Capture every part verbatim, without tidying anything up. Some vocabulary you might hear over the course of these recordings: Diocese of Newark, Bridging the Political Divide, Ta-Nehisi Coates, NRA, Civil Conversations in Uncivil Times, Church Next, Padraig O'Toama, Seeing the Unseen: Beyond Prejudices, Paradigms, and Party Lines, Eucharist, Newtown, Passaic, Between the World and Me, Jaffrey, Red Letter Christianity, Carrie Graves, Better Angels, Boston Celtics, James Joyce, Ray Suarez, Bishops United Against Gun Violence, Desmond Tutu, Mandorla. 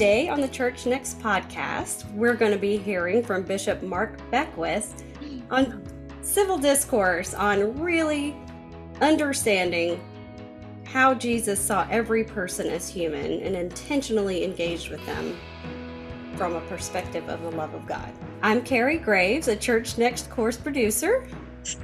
Today on the Church Next podcast, we're going to be hearing from Bishop Mark Beckwith on civil discourse, on really understanding how Jesus saw every person as human and intentionally engaged with them from a perspective of the love of God. I'm Carrie Graves, a Church Next course producer.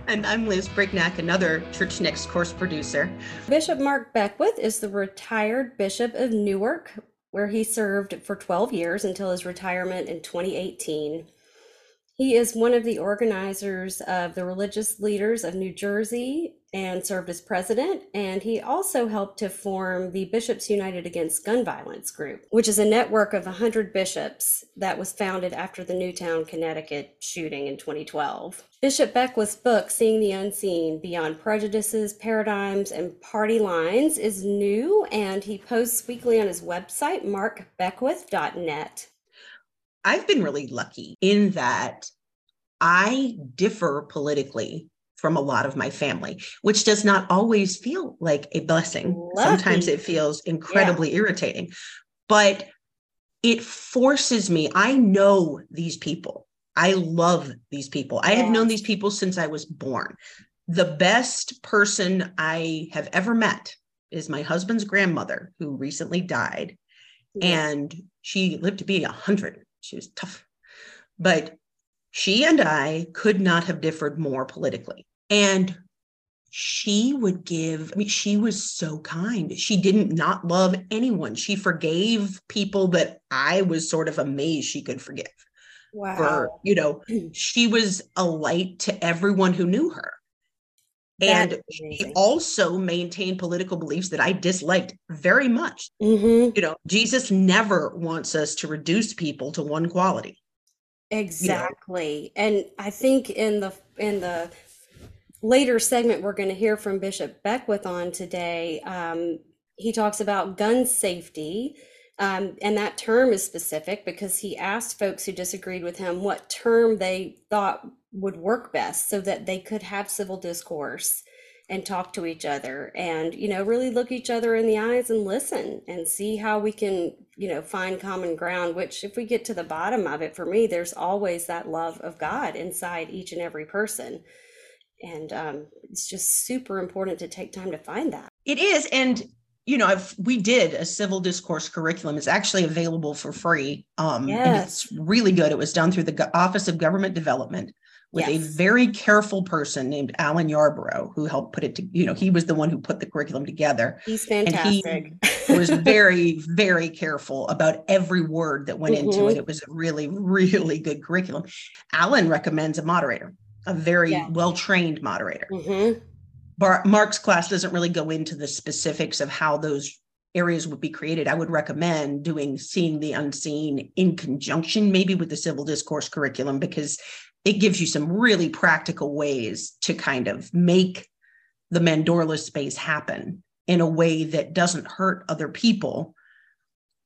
And I'm Liz Brignac, another Church Next course producer. Bishop Mark Beckwith is the retired Bishop of Newark, where he served for twelve years until his retirement in twenty eighteen. He is one of the organizers of the Religious Leaders of New Jersey and served as president, and he also helped to form the Bishops United Against Gun Violence group, which is a network of one hundred bishops that was founded after the Newtown, Connecticut shooting in twenty twelve. Bishop Beckwith's book, Seeing the Unseen: Beyond Prejudices, Paradigms, and Party Lines, is new, and he posts weekly on his website, mark beckwith dot net. I've been really lucky in that I differ politically from a lot of my family, which does not always feel like a blessing. Lucky. Sometimes it feels incredibly yeah. irritating, but it forces me. I know these people. I love these people. Yeah. I have known these people since I was born. The best person I have ever met is my husband's grandmother, who recently died, yeah. and she lived to be one hundred. She was tough, but she and I could not have differed more politically. And she would give, I mean, she was so kind. She didn't not love anyone. She forgave people that I was sort of amazed she could forgive. Wow. For, you know, she was a light to everyone who knew her. That's and amazing. She also maintained political beliefs that I disliked very much. Mm-hmm. You know, Jesus never wants us to reduce people to one quality. Exactly. You know? And I think in the in the later segment we're going to hear from Bishop Beckwith on today, um, he talks about gun safety. Um, and that term is specific because he asked folks who disagreed with him what term they thought would work best so that they could have civil discourse and talk to each other and, you know, really look each other in the eyes and listen and see how we can, you know, find common ground, which if we get to the bottom of it, for me, there's always that love of God inside each and every person. And um, it's just super important to take time to find that. It is. And you know, I've, we did a civil discourse curriculum. It's actually available for free. Um, yes. And it's really good. It was done through the Office of Government Development with yes. a very careful person named Alan Yarborough, who helped put it to, you know, he was the one who put the curriculum together. He's fantastic. And he was very, very careful about every word that went mm-hmm. into it. It was a really, really good curriculum. Alan recommends a moderator, a very yeah. well-trained moderator. Mm-hmm. Bar- Mark's class doesn't really go into the specifics of how those areas would be created. I would recommend doing Seeing the Unseen in conjunction, maybe with the civil discourse curriculum, because it gives you some really practical ways to kind of make the Mandorla space happen in a way that doesn't hurt other people.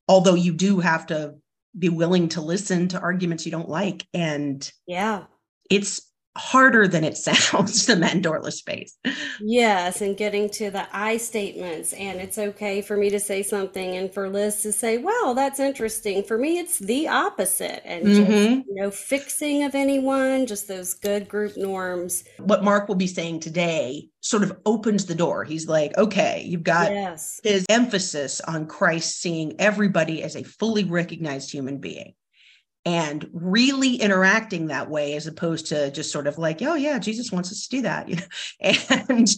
Although you do have to be willing to listen to arguments you don't like. And yeah, it's harder than it sounds, the Mandorla space. Yes, and getting to the I statements, and it's okay for me to say something and for Liz to say, well, that's interesting. For me, it's the opposite. And mm-hmm. just, you know, fixing of anyone, just those good group norms. What Mark will be saying today sort of opens the door. He's like, okay, you've got yes. his emphasis on Christ seeing everybody as a fully recognized human being. And really interacting that way, as opposed to just sort of like, oh yeah, Jesus wants us to do that. And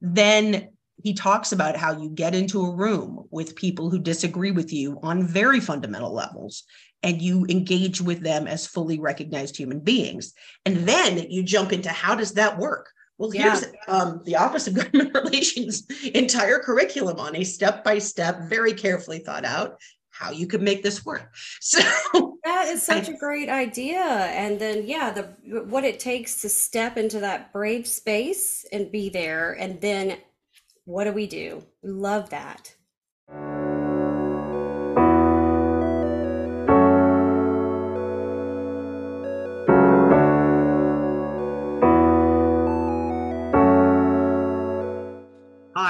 then he talks about how you get into a room with people who disagree with you on very fundamental levels, and you engage with them as fully recognized human beings. And then you jump into, how does that work? Well, here's yeah. um, the Office of Government Relations' entire curriculum on a step-by-step, very carefully thought out, how you could make this work. So that is such I, a great idea. And then, yeah, the what it takes to step into that brave space and be there. And then what do we do? We love that.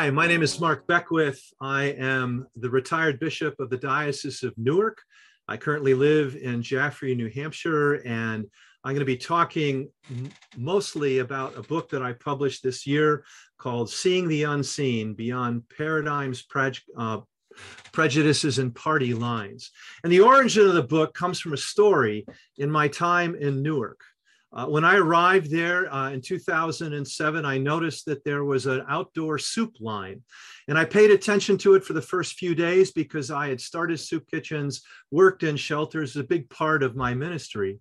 Hi, my name is Mark Beckwith. I am the retired bishop of the Diocese of Newark. I currently live in Jaffrey, New Hampshire, and I'm going to be talking mostly about a book that I published this year called Seeing the Unseen: Beyond Paradigms, uh, Prejudices, and Party Lines. And the origin of the book comes from a story in my time in Newark. Uh, when I arrived there uh, in two thousand seven, I noticed that there was an outdoor soup line, and I paid attention to it for the first few days because I had started soup kitchens, worked in shelters, a big part of my ministry.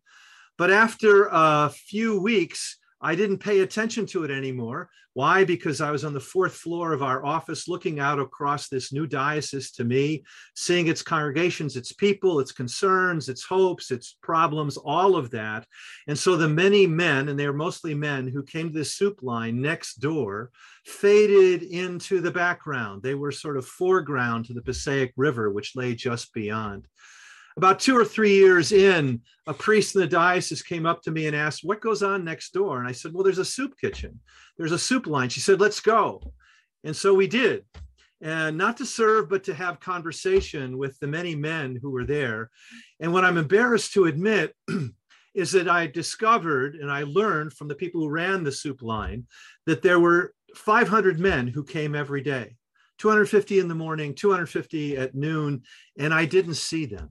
But after a few weeks, I didn't pay attention to it anymore. Why? Because I was on the fourth floor of our office looking out across this new diocese to me, seeing its congregations, its people, its concerns, its hopes, its problems, all of that. And so the many men, and they were mostly men, who came to this soup line next door faded into the background. They were sort of foreground to the Passaic River, which lay just beyond. About two or three years in, a priest in the diocese came up to me and asked, what goes on next door? And I said, well, there's a soup kitchen. There's a soup line. She said, let's go. And so we did. And not to serve, but to have conversation with the many men who were there. And what I'm embarrassed to admit is that I discovered and I learned from the people who ran the soup line that there were five hundred men who came every day, two hundred fifty in the morning, two hundred fifty at noon, and I didn't see them.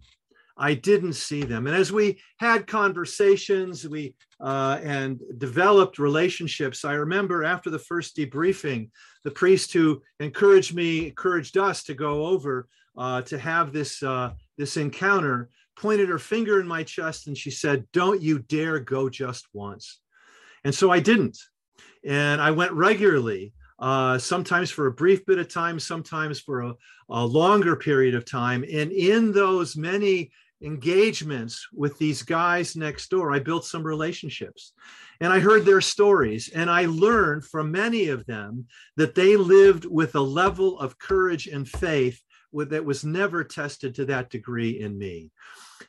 I didn't see them. And as we had conversations we uh, and developed relationships, I remember after the first debriefing, the priest who encouraged me, encouraged us to go over uh, to have this, uh, this encounter, pointed her finger in my chest and she said, don't you dare go just once. And so I didn't. And I went regularly. Uh, sometimes for a brief bit of time, sometimes for a, a longer period of time. And in those many engagements with these guys next door, I built some relationships and I heard their stories. And I learned from many of them that they lived with a level of courage and faith with, that was never tested to that degree in me.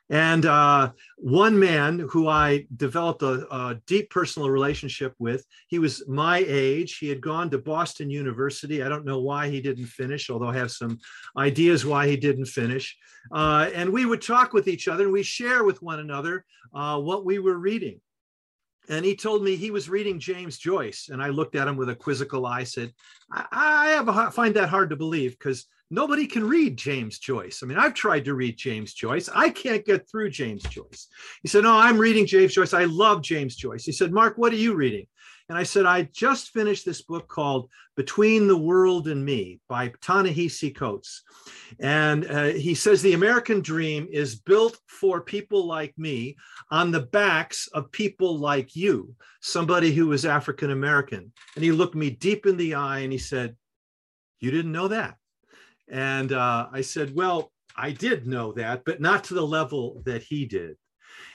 And uh, one man who I developed a, a deep personal relationship with, he was my age. He had gone to Boston University. I don't know why he didn't finish, although I have some ideas why he didn't finish. Uh, and we would talk with each other and we share with one another uh, what we were reading. And he told me he was reading James Joyce. And I looked at him with a quizzical eye, said, I, I have a, find that hard to believe because nobody can read James Joyce. I mean, I've tried to read James Joyce. I can't get through James Joyce. He said, no, I'm reading James Joyce. I love James Joyce. He said, Mark, what are you reading? And I said, I just finished this book called Between the World and Me by Ta-Nehisi Coates. And uh, he says, the American dream is built for people like me on the backs of people like you, somebody who is African-American. And he looked me deep in the eye and he said, you didn't know that. And uh, I said, well, I did know that, but not to the level that he did.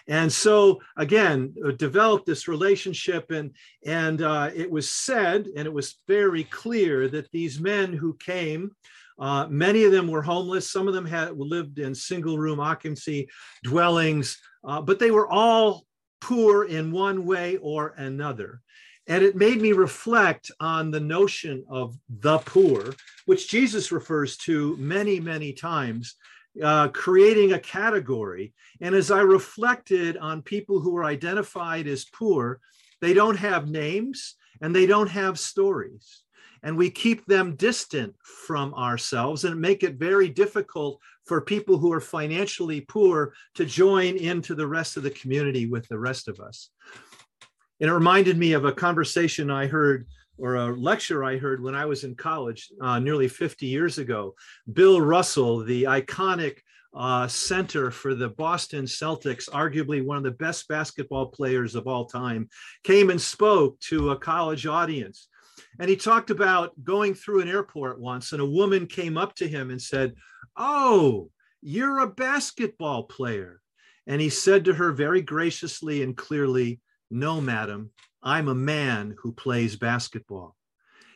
And so, again, developed this relationship, and, and uh, it was said, and it was very clear that these men who came, uh, many of them were homeless, some of them had lived in single-room occupancy dwellings, uh, but they were all poor in one way or another. And it made me reflect on the notion of the poor, which Jesus refers to many, many times, uh, creating a category. And as I reflected on people who are identified as poor, they don't have names and they don't have stories. And we keep them distant from ourselves and make it very difficult for people who are financially poor to join into the rest of the community with the rest of us. And it reminded me of a conversation I heard or a lecture I heard when I was in college uh, nearly fifty years ago. Bill Russell, the iconic uh, center for the Boston Celtics, arguably one of the best basketball players of all time, came and spoke to a college audience. And he talked about going through an airport once and a woman came up to him and said, oh, you're a basketball player. And he said to her very graciously and clearly, no, madam, I'm a man who plays basketball.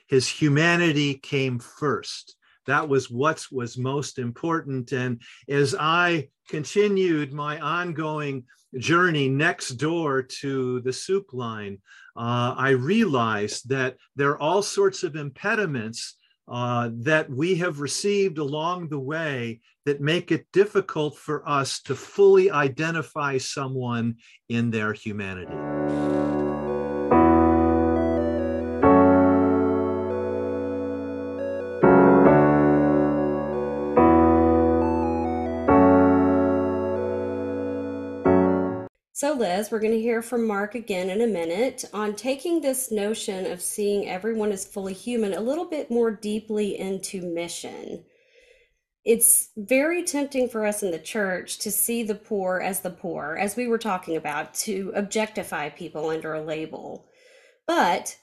His humanity came first. That was what was most important. And as I continued my ongoing journey next door to the soup line, uh, I realized that there are all sorts of impediments uh, that we have received along the way that make it difficult for us to fully identify someone in their humanity. So Liz, we're going to hear from Mark again in a minute on taking this notion of seeing everyone as fully human a little bit more deeply into mission. It's very tempting for us in the church to see the poor as the poor, as we were talking about, to objectify people under a label. But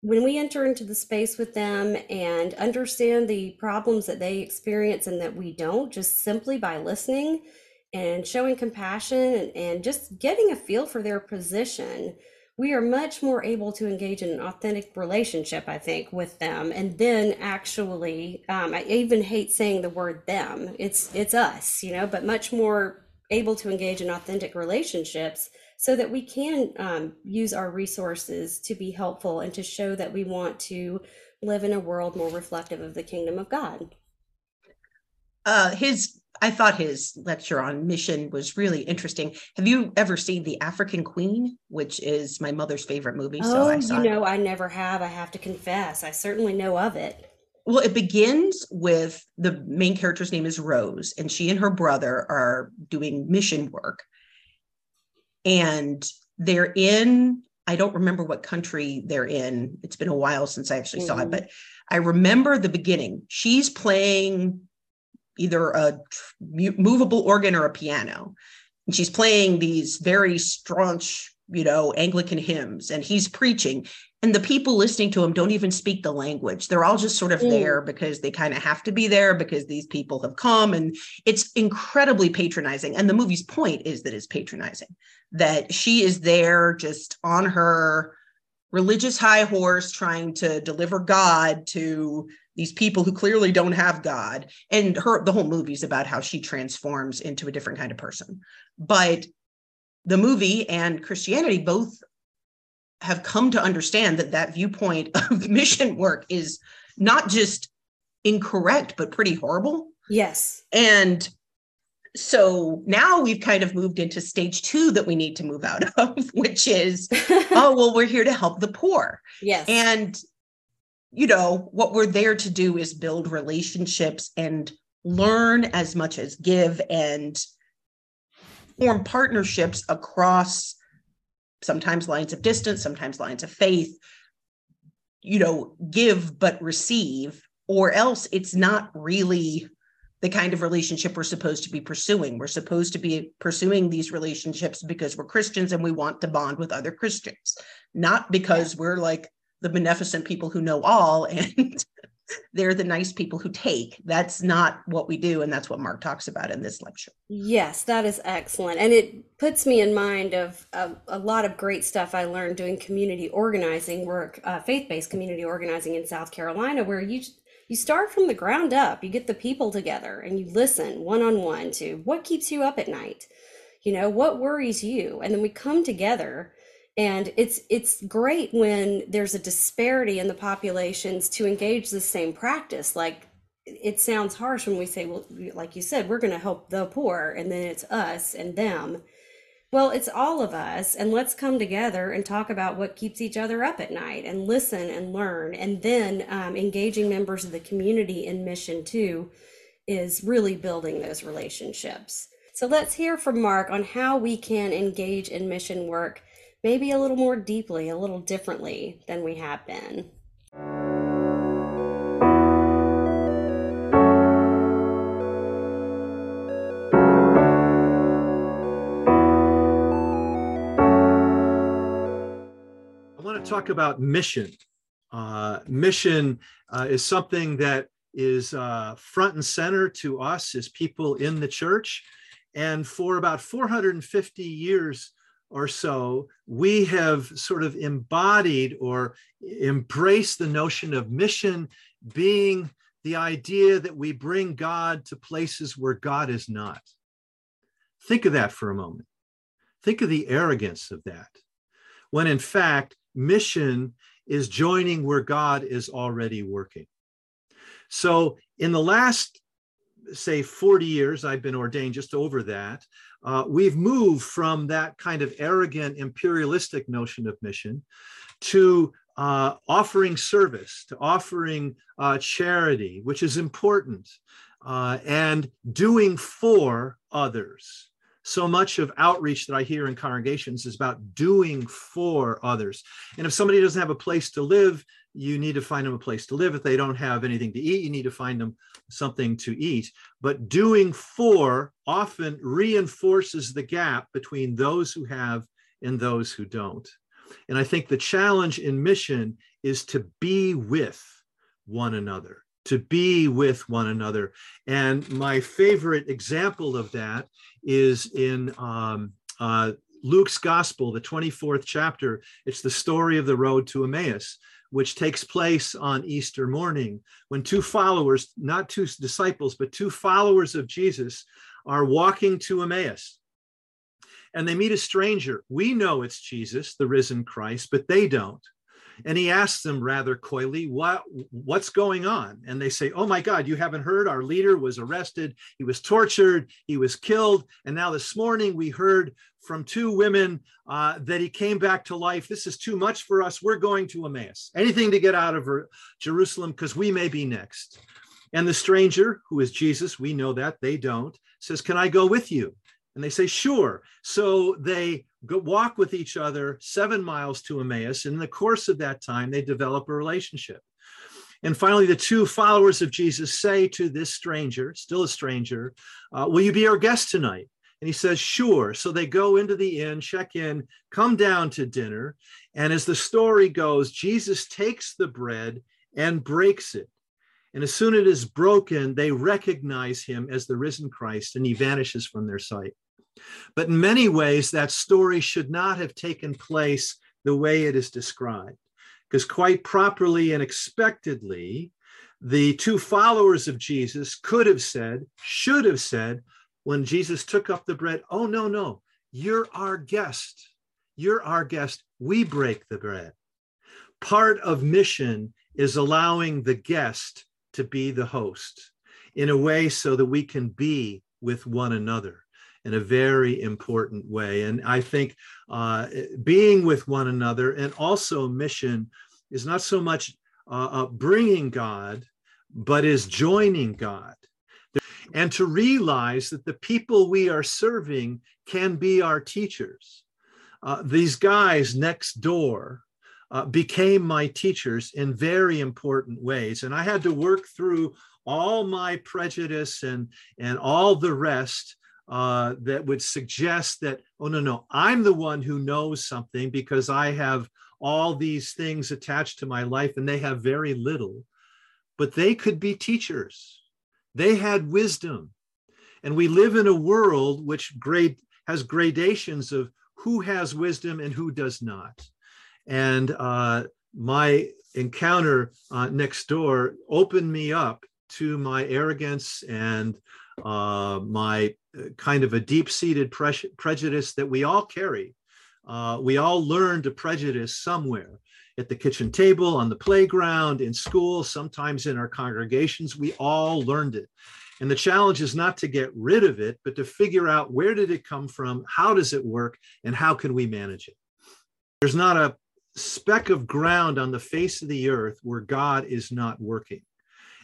when we enter into the space with them and understand the problems that they experience and that we don't, just simply by listening, and showing compassion and, and just getting a feel for their position, we are much more able to engage in an authentic relationship, I think, with them. And then actually, um, I even hate saying the word them, it's, it's us, you know, but much more able to engage in authentic relationships so that we can um, use our resources to be helpful and to show that we want to live in a world more reflective of the kingdom of God. Uh, his I thought his lecture on mission was really interesting. Have you ever seen The African Queen, which is my mother's favorite movie? Oh, so I saw you know, it. I never have. I have to confess. I certainly know of it. Well, it begins with the main character's name is Rose, and she and her brother are doing mission work. And they're in, I don't remember what country they're in. It's been a while since I actually mm-hmm. saw it, but I remember the beginning. She's playing either a movable organ or a piano. And she's playing these very staunch, you know, Anglican hymns, and he's preaching. And the people listening to him don't even speak the language. They're all just sort of mm. there because they kind of have to be there because these people have come, and it's incredibly patronizing. And the movie's point is that it's patronizing, that she is there just on her religious high horse trying to deliver God to these people who clearly don't have God. And her, the whole movie is about how she transforms into a different kind of person. But the movie and Christianity both have come to understand that that viewpoint of mission work is not just incorrect, but pretty horrible. Yes. And so now we've kind of moved into stage two that we need to move out of, which is, oh, well, we're here to help the poor. Yes. And you know, what we're there to do is build relationships and learn as much as give and form partnerships across sometimes lines of distance, sometimes lines of faith, you know, give but receive, or else it's not really the kind of relationship we're supposed to be pursuing. We're supposed to be pursuing these relationships because we're Christians and we want to bond with other Christians, not because we're like the beneficent people who know all, and they're the nice people who take. That's not what we do. And that's what Mark talks about in this lecture. Yes, that is excellent. And it puts me in mind of a, a lot of great stuff I learned doing community organizing work, uh, faith-based community organizing in South Carolina, where you you start from the ground up, you get the people together and you listen one-on-one to what keeps you up at night, you know, what worries you. And then we come together. And it's it's great when there's a disparity in the populations to engage the same practice. Like, it sounds harsh when we say, well, like you said, we're going to help the poor, and then it's us and them. Well, it's all of us, and let's come together and talk about what keeps each other up at night and listen and learn. And then um, engaging members of the community in mission too is really building those relationships. So let's hear from Mark on how we can engage in mission work maybe a little more deeply, a little differently than we have been. I want to talk about mission. Uh, mission uh, is something that is uh, front and center to us as people in the church. And for about four hundred fifty years, or so, we have sort of embodied or embraced the notion of mission being the idea that we bring God to places where God is not. Think of that for a moment. Think of the arrogance of that, when in fact, mission is joining where God is already working. So in the last, say, forty years, I've been ordained, just over that, uh, we've moved from that kind of arrogant, imperialistic notion of mission to uh, offering service, to offering uh, charity, which is important, uh, and doing for others. So much of outreach that I hear in congregations is about doing for others. And if somebody doesn't have a place to live, you need to find them a place to live. If they don't have anything to eat, you need to find them something to eat. But doing for often reinforces the gap between those who have and those who don't. And I think the challenge in mission is to be with one another. to be with one another. And my favorite example of that is in um, uh, Luke's Gospel, the twenty-fourth chapter. It's the story of the road to Emmaus, which takes place on Easter morning when two followers, not two disciples, but two followers of Jesus are walking to Emmaus. And they meet a stranger. We know it's Jesus, the risen Christ, but they don't. And he asks them rather coyly, what, what's going on? And they say, oh my God, you haven't heard? Our leader was arrested. He was tortured. He was killed. And now this morning we heard from two women uh, that he came back to life. This is too much for us. We're going to Emmaus. Anything to get out of Jerusalem because we may be next. And the stranger, who is Jesus, we know that, they don't, says, can I go with you? And they say, sure. So they go walk with each other seven miles to Emmaus. And in the course of that time, they develop a relationship. And finally, the two followers of Jesus say to this stranger, still a stranger, uh, will you be our guest tonight? And he says, sure. So they go into the inn, check in, come down to dinner. And as the story goes, Jesus takes the bread and breaks it. And as soon as it is broken, they recognize him as the risen Christ, and he vanishes from their sight. But in many ways, that story should not have taken place the way it is described, because quite properly and expectedly, the two followers of Jesus could have said, should have said, when Jesus took up the bread, oh, no, no, you're our guest. You're our guest. We break the bread. Part of mission is allowing the guest to be the host in a way so that we can be with one another in a very important way. And I think uh, being with one another, and also mission, is not so much uh, uh, bringing God, but is joining God. And to realize that the people we are serving can be our teachers. Uh, these guys next door uh, became my teachers in very important ways. And I had to work through all my prejudice and, and all the rest Uh, that would suggest that, oh, no, no, I'm the one who knows something because I have all these things attached to my life and they have very little, but they could be teachers. They had wisdom. And we live in a world which grade, has gradations of who has wisdom and who does not. And uh, my encounter uh, next door opened me up to my arrogance and uh, my kind of a deep-seated pre- prejudice that we all carry. Uh, we all learn to prejudice somewhere, at the kitchen table, on the playground, in school, sometimes in our congregations. We all learned it. And the challenge is not to get rid of it, but to figure out where did it come from, how does it work, and how can we manage it? There's not a speck of ground on the face of the earth where God is not working.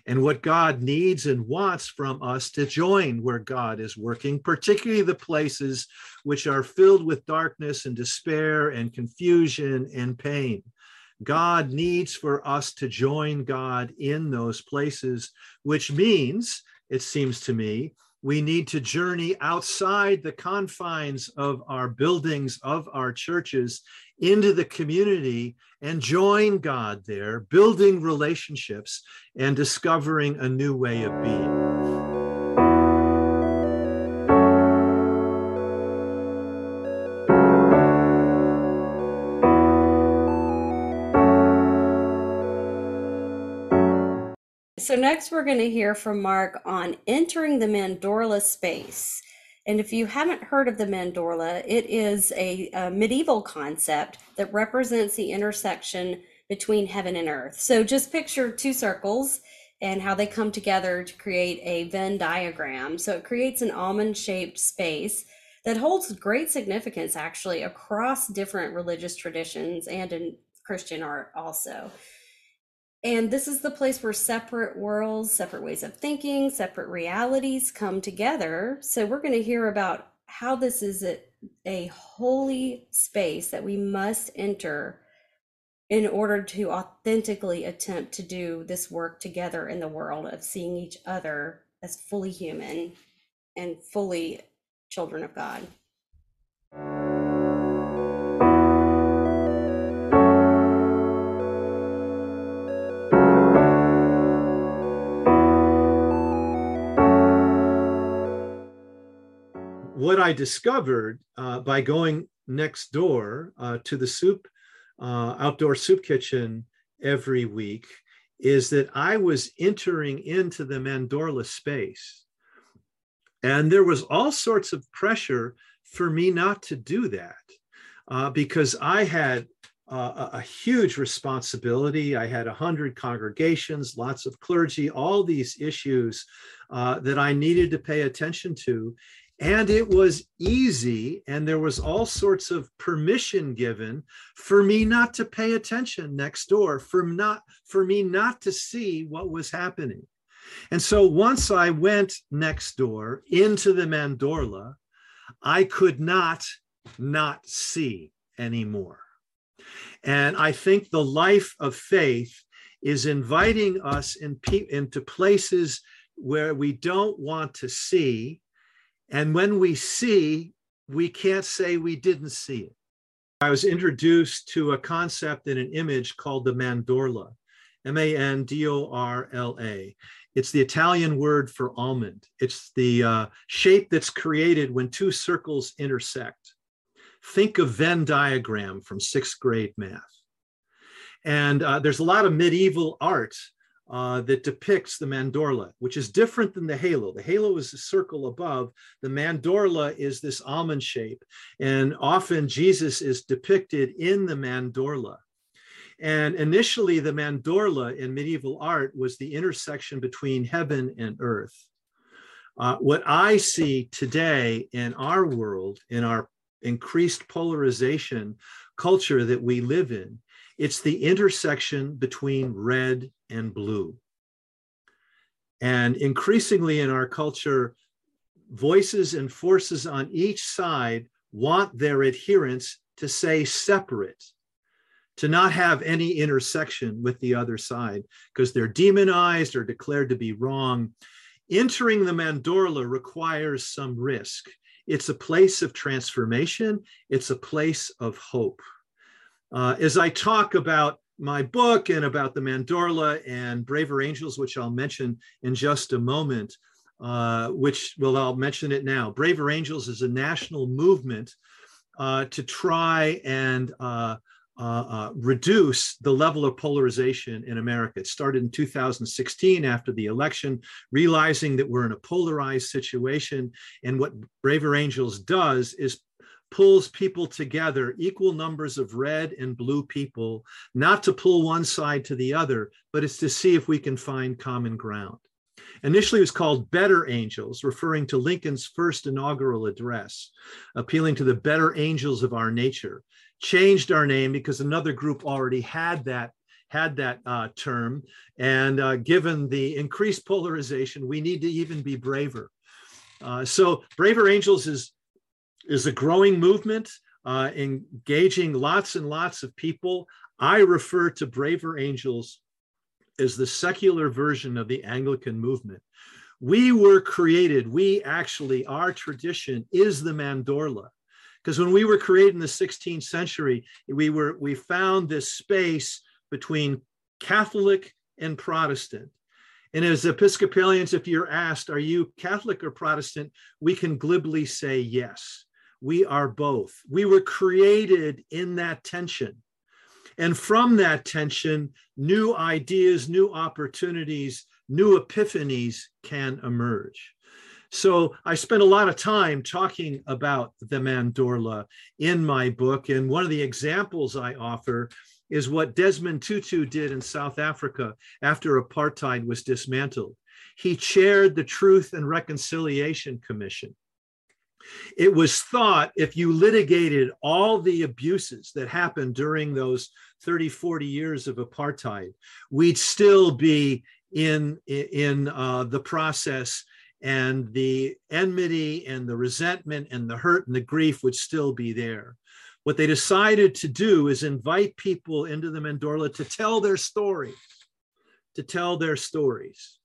And what God needs and wants from us to join where God is working, particularly the places which are filled with darkness and despair and confusion and pain. God needs for us to join God in those places, which means, it seems to me, we need to journey outside the confines of our buildings, of our churches, into the community and join God there, building relationships and discovering a new way of being. So next we're going to hear from Mark on entering the Mandorla space. And if you haven't heard of the Mandorla, it is a, a medieval concept that represents the intersection between heaven and earth. So just picture two circles, and how they come together to create a Venn diagram. So it creates an almond-shaped space that holds great significance actually across different religious traditions and in Christian art also. And this is the place where separate worlds, separate ways of thinking, separate realities come together. So we're going to hear about how this is a, a holy space that we must enter in order to authentically attempt to do this work together in the world of seeing each other as fully human and fully children of God. What I discovered uh, by going next door uh, to the soup Uh, outdoor soup kitchen every week is that I was entering into the Mandorla space. And there was all sorts of pressure for me not to do that uh, because I had uh, a huge responsibility. I had a hundred congregations, lots of clergy, all these issues uh, that I needed to pay attention to. And it was easy, and there was all sorts of permission given for me not to pay attention next door, for, not, for me not to see what was happening. And so once I went next door into the Mandorla, I could not not see anymore. And I think the life of faith is inviting us in pe- into places where we don't want to see. And when we see, we can't say we didn't see it. I was introduced to a concept and an image called the mandorla, M A N D O R L A. It's the Italian word for almond. It's the uh, shape that's created when two circles intersect. Think of Venn diagram from sixth grade math. And uh, there's a lot of medieval art Uh, that depicts the mandorla, which is different than the halo. The halo is the circle above. The mandorla is this almond shape. And often Jesus is depicted in the mandorla. And initially the mandorla in medieval art was the intersection between heaven and earth. Uh, what I see today in our world, in our increased polarization culture that we live in, it's the intersection between red and blue. And increasingly in our culture, voices and forces on each side want their adherents to stay separate, to not have any intersection with the other side because they're demonized or declared to be wrong. Entering the mandorla requires some risk. It's a place of transformation. It's a place of hope. Uh, as I talk about my book and about the mandorla and Braver Angels, which I'll mention in just a moment, uh, which, well, I'll mention it now. Braver Angels is a national movement uh, to try and uh, uh, uh, reduce the level of polarization in America. It started in two thousand sixteen after the election, realizing that we're in a polarized situation. And what Braver Angels does is pulls people together, equal numbers of red and blue people, not to pull one side to the other, but it's to see if we can find common ground. Initially, it was called Better Angels, referring to Lincoln's first inaugural address, appealing to the better angels of our nature. Changed our name because another group already had that had that uh, term. And uh, given the increased polarization, we need to even be braver. Uh, so Braver Angels is is a growing movement, uh, engaging lots and lots of people. I refer to Braver Angels as the secular version of the Anglican movement. We were created, we actually, our tradition is the mandorla. Because when we were created in the sixteenth century, we were we found this space between Catholic and Protestant. And as Episcopalians, if you're asked, are you Catholic or Protestant? We can glibly say yes. We are both. We were created in that tension. And from that tension, new ideas, new opportunities, new epiphanies can emerge. So I spent a lot of time talking about the mandorla in my book. And one of the examples I offer is what Desmond Tutu did in South Africa after apartheid was dismantled. He chaired the Truth and Reconciliation Commission. It was thought if you litigated all the abuses that happened during those thirty, forty years of apartheid, we'd still be in, in uh, the process, and the enmity and the resentment and the hurt and the grief would still be there. What they decided to do is invite people into the Mandorla to tell their story, to tell their stories.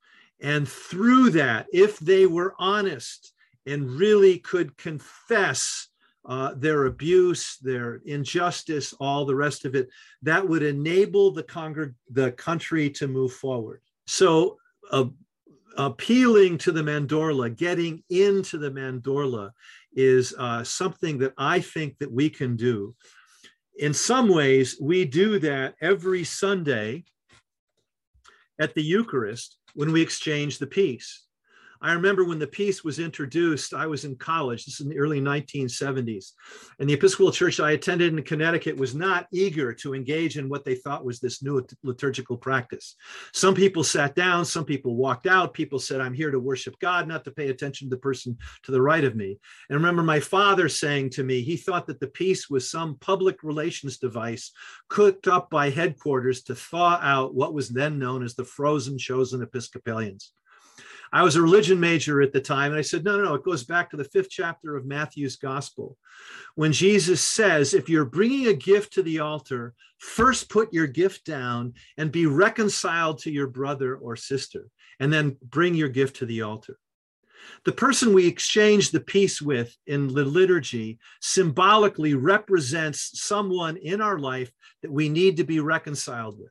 And through that, if they were honest and really could confess uh, their abuse, their injustice, all the rest of it, that would enable the, congr- the country to move forward. So uh, appealing to the Mandorla, getting into the Mandorla is uh, something that I think that we can do. In some ways, we do that every Sunday at the Eucharist when we exchange the peace. I remember when the peace was introduced, I was in college. This is in the early nineteen seventies. And the Episcopal Church I attended in Connecticut was not eager to engage in what they thought was this new liturgical practice. Some people sat down, some people walked out. People said, I'm here to worship God, not to pay attention to the person to the right of me. And I remember my father saying to me, he thought that the peace was some public relations device cooked up by headquarters to thaw out what was then known as the frozen chosen Episcopalians. I was a religion major at the time, and I said, no, no, no, it goes back to the fifth chapter of Matthew's gospel, when Jesus says, if you're bringing a gift to the altar, first put your gift down and be reconciled to your brother or sister, and then bring your gift to the altar. The person we exchange the peace with in the liturgy symbolically represents someone in our life that we need to be reconciled with.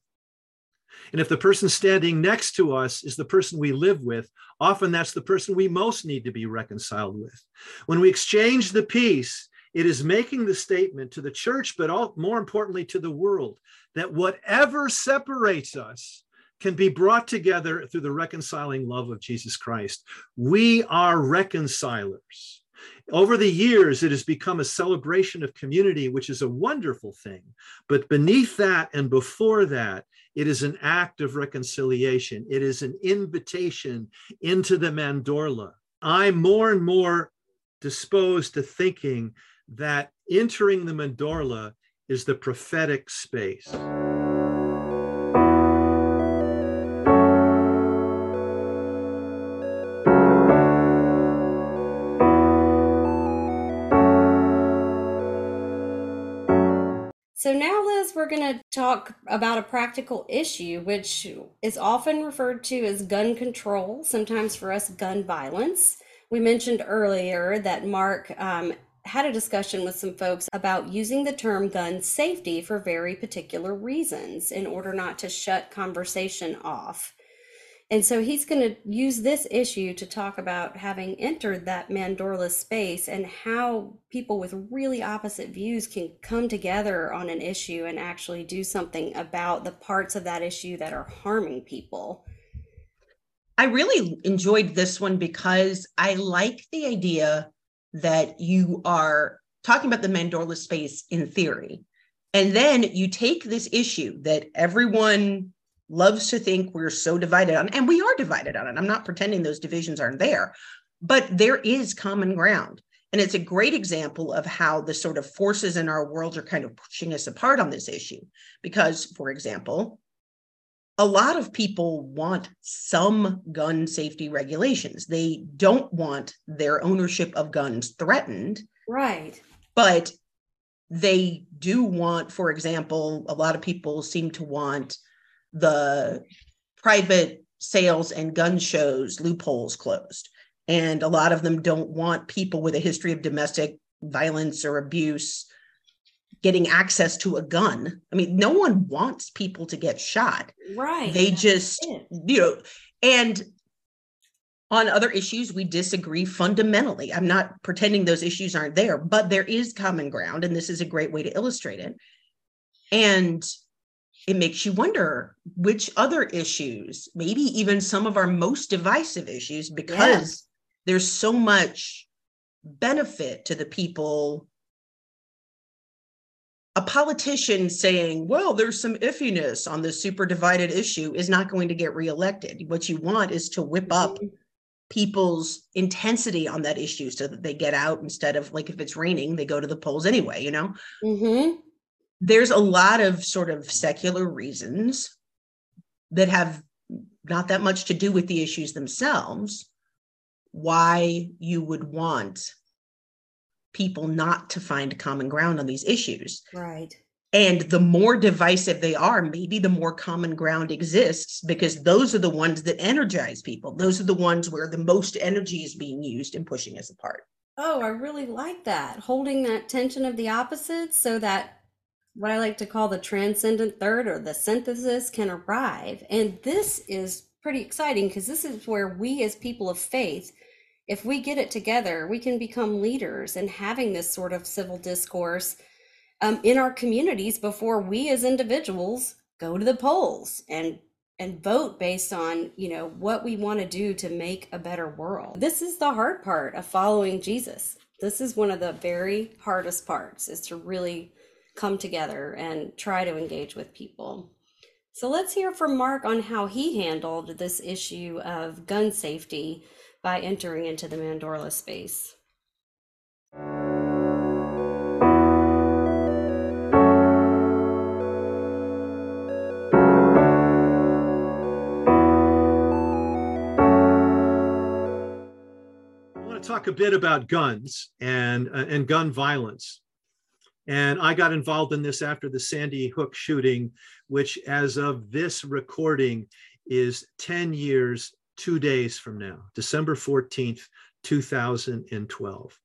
And if the person standing next to us is the person we live with, often that's the person we most need to be reconciled with. When we exchange the peace, it is making the statement to the church, but all, more importantly to the world, that whatever separates us can be brought together through the reconciling love of Jesus Christ. We are reconcilers. Over the years, it has become a celebration of community, which is a wonderful thing. But beneath that and before that, it is an act of reconciliation. It is an invitation into the Mandorla. I'm more and more disposed to thinking that entering the Mandorla is the prophetic space. So now, Liz, we're going to talk about a practical issue, which is often referred to as gun control, sometimes for us, gun violence. We mentioned earlier that Mark um, had a discussion with some folks about using the term gun safety for very particular reasons in order not to shut conversation off. And so he's going to use this issue to talk about having entered that Mandorla space and how people with really opposite views can come together on an issue and actually do something about the parts of that issue that are harming people. I really enjoyed this one because I like the idea that you are talking about the Mandorla space in theory, and then you take this issue that everyone loves to think we're so divided on, and we are divided on it. I'm not pretending those divisions aren't there, but there is common ground. And it's a great example of how the sort of forces in our world are kind of pushing us apart on this issue. Because, for example, a lot of people want some gun safety regulations. They don't want their ownership of guns threatened. Right. But they do want, for example, a lot of people seem to want the private sales and gun shows loopholes closed. And a lot of them don't want people with a history of domestic violence or abuse getting access to a gun. I mean, no one wants people to get shot. Right. They just, you know, and on other issues, we disagree fundamentally. I'm not pretending those issues aren't there, but there is common ground. And this is a great way to illustrate it. And it makes you wonder which other issues, maybe even some of our most divisive issues, because yeah. there's so much benefit to the people a politician saying, well, there's some iffiness on this super divided issue is not going to get reelected. What you want is to whip up people's intensity on that issue so that they get out instead of, like, if it's raining, they go to the polls anyway, you know? Mm-hmm. There's a lot of sort of secular reasons that have not that much to do with the issues themselves, why you would want people not to find common ground on these issues. Right. And the more divisive they are, maybe the more common ground exists, because those are the ones that energize people. Those are the ones where the most energy is being used in pushing us apart. Oh, I really like that. Holding that tension of the opposites so that what I like to call the transcendent third or the synthesis can arrive. And this is pretty exciting, because this is where we as people of faith, if we get it together, we can become leaders in having this sort of civil discourse um, in our communities before we as individuals go to the polls and and vote based on, you know, what we want to do to make a better world. This is the hard part of following Jesus. This is one of the very hardest parts, is to really come together and try to engage with people. So let's hear from Mark on how he handled this issue of gun safety by entering into the Mandorla space. I want to talk a bit about guns and, uh, and gun violence. And I got involved in this after the Sandy Hook shooting, which as of this recording is ten years, two days from now, December fourteenth, two thousand twelve.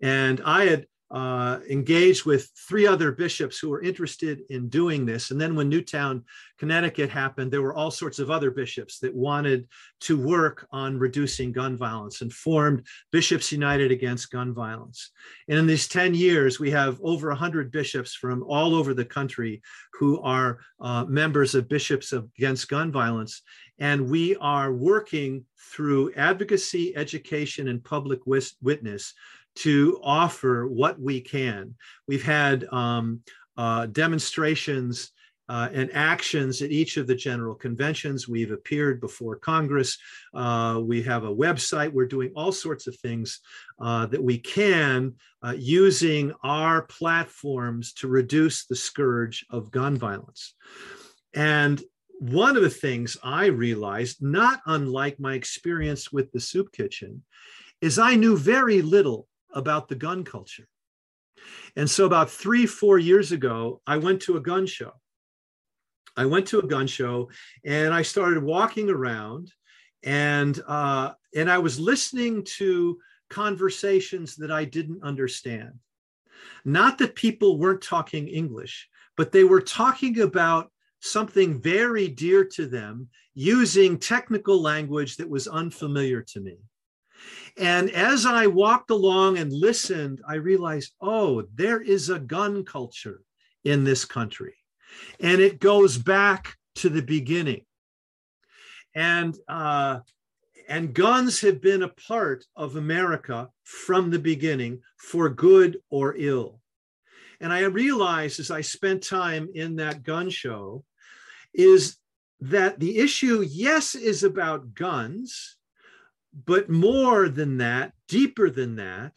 And I had uh, engaged with three other bishops who were interested in doing this. And then when Newtown, Connecticut happened, there were all sorts of other bishops that wanted to work on reducing gun violence and formed Bishops United Against Gun Violence. And in these ten years, we have over one hundred bishops from all over the country who are uh, members of Bishops Against Gun Violence. And we are working through advocacy, education, and public wis- witness to offer what we can. We've had um, uh, demonstrations uh, and actions at each of the general conventions. We've appeared before Congress. Uh, we have a website. We're doing all sorts of things uh, that we can uh, using our platforms to reduce the scourge of gun violence. And one of the things I realized, not unlike my experience with the soup kitchen, is I knew very little about the gun culture. And so about three, four years ago, I went to a gun show. I went to a gun show and I started walking around, and, uh, and I was listening to conversations that I didn't understand. Not that people weren't talking English, but they were talking about something very dear to them using technical language that was unfamiliar to me. And as I walked along and listened, I realized, oh, there is a gun culture in this country. And it goes back to the beginning. And, uh, and guns have been a part of America from the beginning, for good or ill. And I realized as I spent time in that gun show, is that the issue, yes, is about guns, but more than that, deeper than that,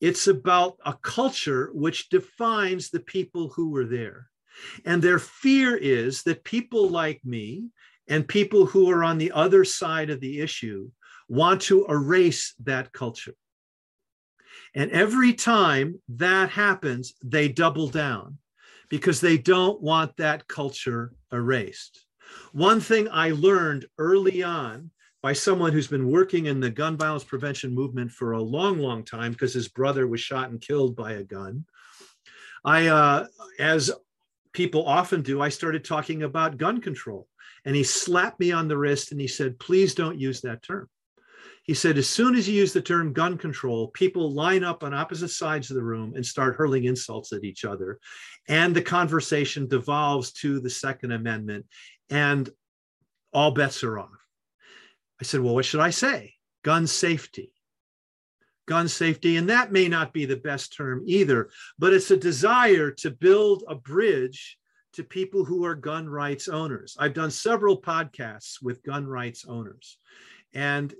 it's about a culture which defines the people who were there. And their fear is that people like me and people who are on the other side of the issue want to erase that culture. And every time that happens, they double down because they don't want that culture erased. One thing I learned early on by someone who's been working in the gun violence prevention movement for a long, long time, because his brother was shot and killed by a gun. I, uh, as people often do, I started talking about gun control, and he slapped me on the wrist and he said, please don't use that term. He said, as soon as you use the term gun control, people line up on opposite sides of the room and start hurling insults at each other. And the conversation devolves to the Second Amendment, and all bets are off. I said, well, what should I say? Gun safety. gun safety, and that may not be the best term either, but it's a desire to build a bridge to people who are gun rights owners. I've done several podcasts with gun rights owners, and,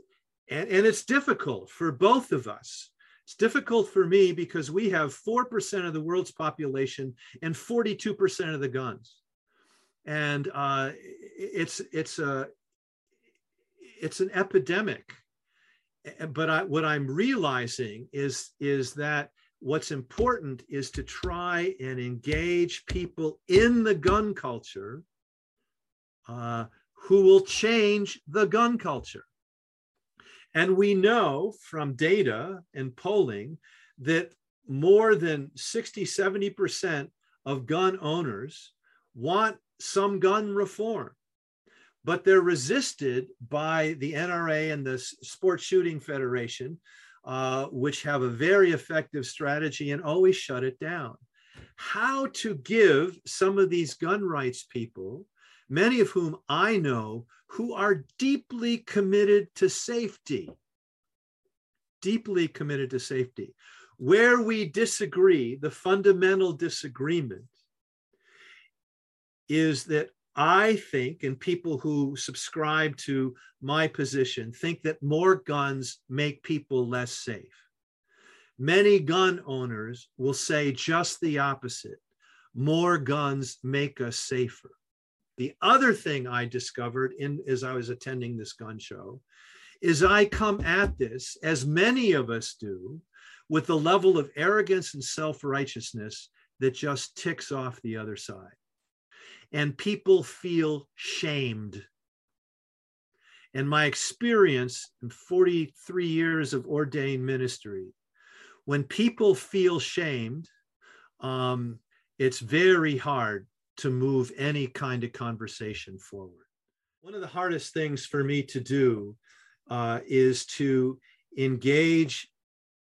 and, and it's difficult for both of us. It's difficult for me because we have four percent of the world's population and forty-two percent of the guns. And uh, it's, it's, a, it's an epidemic. But I, what I'm realizing is, is that what's important is to try and engage people in the gun culture uh, who will change the gun culture. And we know from data and polling that more than sixty, seventy percent of gun owners want some gun reform, but they're resisted by the N R A and the Sports Shooting Federation, uh, which have a very effective strategy and always shut it down. How to give some of these gun rights people, many of whom I know, who are deeply committed to safety, deeply committed to safety. Where we disagree, the fundamental disagreement is that I think, and people who subscribe to my position, think that more guns make people less safe. Many gun owners will say just the opposite. More guns make us safer. The other thing I discovered in, as I was attending this gun show is I come at this, as many of us do, with the level of arrogance and self-righteousness that just ticks off the other side. And people feel shamed. And my experience in forty-three years of ordained ministry, when people feel shamed, um, it's very hard to move any kind of conversation forward. One of the hardest things for me to do uh, is to engage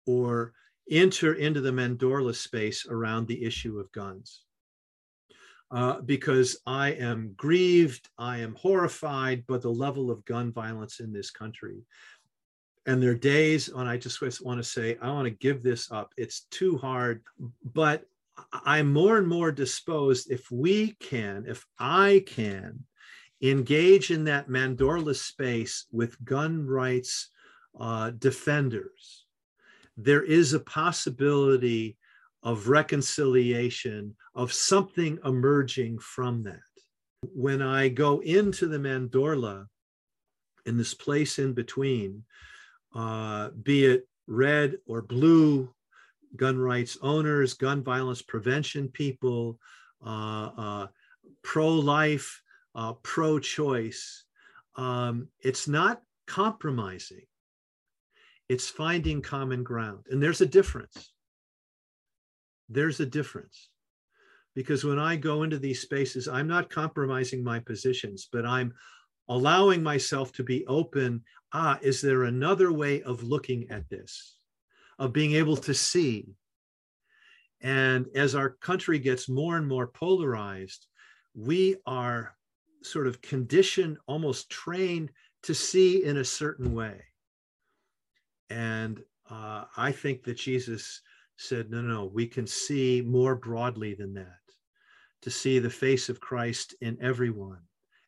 or enter into the Mandorla space around the issue of guns. Uh, because I am grieved, I am horrified by the level of gun violence in this country. And there are days when I just want to say, I want to give this up. It's too hard. But I'm more and more disposed, if we can, if I can, engage in that Mandorla space with gun rights uh, defenders, there is a possibility of reconciliation, of something emerging from that. When I go into the Mandorla, in this place in between, uh, be it red or blue, gun rights owners, gun violence prevention people, uh, uh, pro-life, uh, pro-choice. Um, it's not compromising. It's finding common ground. And there's a difference. There's a difference. Because when I go into these spaces, I'm not compromising my positions, but I'm allowing myself to be open. Ah, is there another way of looking at this? Of being able to see. And as our country gets more and more polarized, we are sort of conditioned, almost trained to see in a certain way. And uh, I think that Jesus said, no, no, we can see more broadly than that, to see the face of Christ in everyone,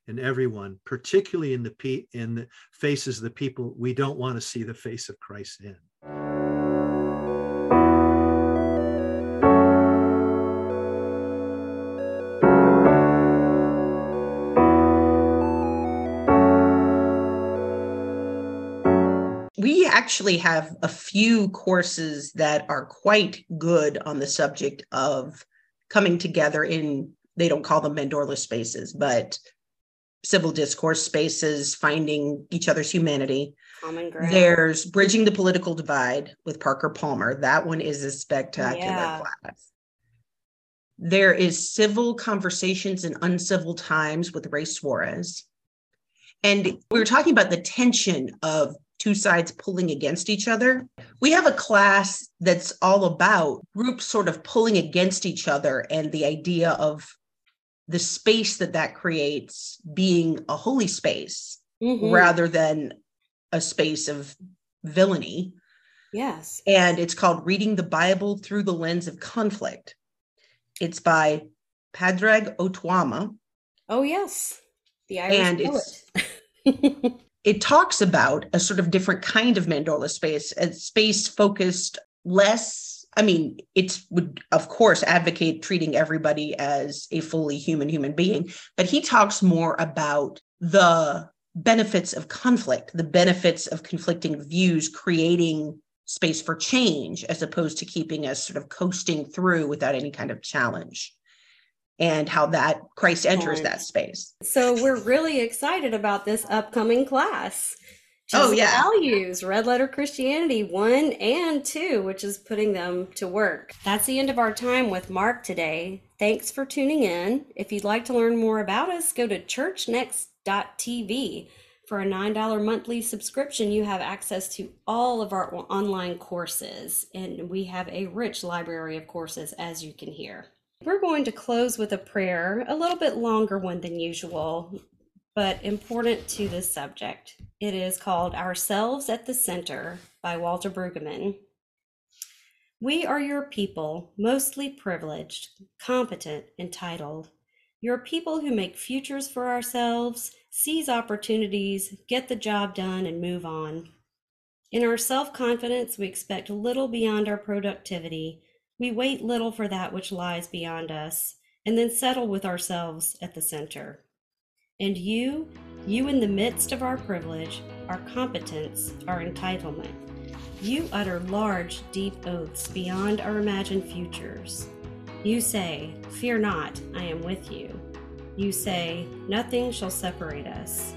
in everyone, particularly in the, pe- in the faces of the people we don't want to see the face of Christ in. We actually have a few courses that are quite good on the subject of coming together in, they don't call them Mandorla spaces, but civil discourse spaces, finding each other's humanity. Common ground. There's Bridging the Political Divide with Parker Palmer. That one is a spectacular yeah. class. There is Civil Conversations in Uncivil Times with Ray Suarez. And we were talking about the tension of two sides pulling against each other. We have a class that's all about groups sort of pulling against each other and the idea of the space that that creates being a holy space mm-hmm. rather than a space of villainy. Yes. And it's called Reading the Bible Through the Lens of Conflict. It's by Padraig O'Toama. Oh, yes. The Irish and poet. It's, it talks about a sort of different kind of mandorla space, a space focused less, I mean, it would, of course, advocate treating everybody as a fully human human being. But he talks more about the benefits of conflict, the benefits of conflicting views, creating space for change, as opposed to keeping us sort of coasting through without any kind of challenge, and how that Christ enters that space. So we're really excited about this upcoming class. Oh, yeah. Values, Red Letter Christianity one and two, which is putting them to work. That's the end of our time with Mark today. Thanks for tuning in. If you'd like to learn more about us, go to church next dot t v. For a nine dollars monthly subscription, you have access to all of our online courses, and we have a rich library of courses, as you can hear. We're going to close with a prayer, a little bit longer one than usual, but important to this subject. It is called Ourselves at the Center by Walter Brueggemann. We are your people, mostly privileged, competent, entitled. Your people who make futures for ourselves, seize opportunities, get the job done, and move on. In our self-confidence, we expect little beyond our productivity. We wait little for that which lies beyond us, and then settle with ourselves at the center. And you, you in the midst of our privilege, our competence, our entitlement. You utter large, deep oaths beyond our imagined futures. You say, "Fear not, I am with you." You say, "Nothing shall separate us."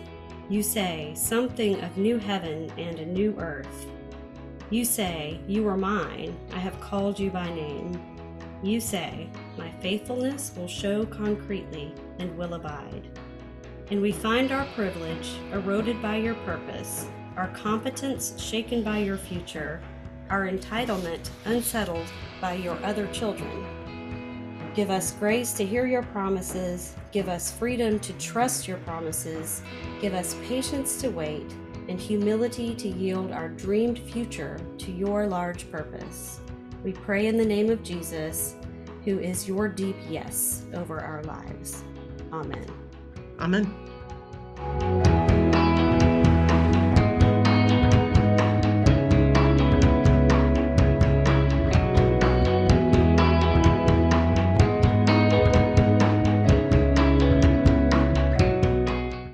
You say, "Something of new heaven and a new earth." You say, "You are mine, I have called you by name." You say, "My faithfulness will show concretely and will abide." And we find our privilege eroded by your purpose, our competence shaken by your future, our entitlement unsettled by your other children. Give us grace to hear your promises, give us freedom to trust your promises, give us patience to wait, and humility to yield our dreamed future to your large purpose. We pray in the name of Jesus, who is your deep yes over our lives. Amen. Amen.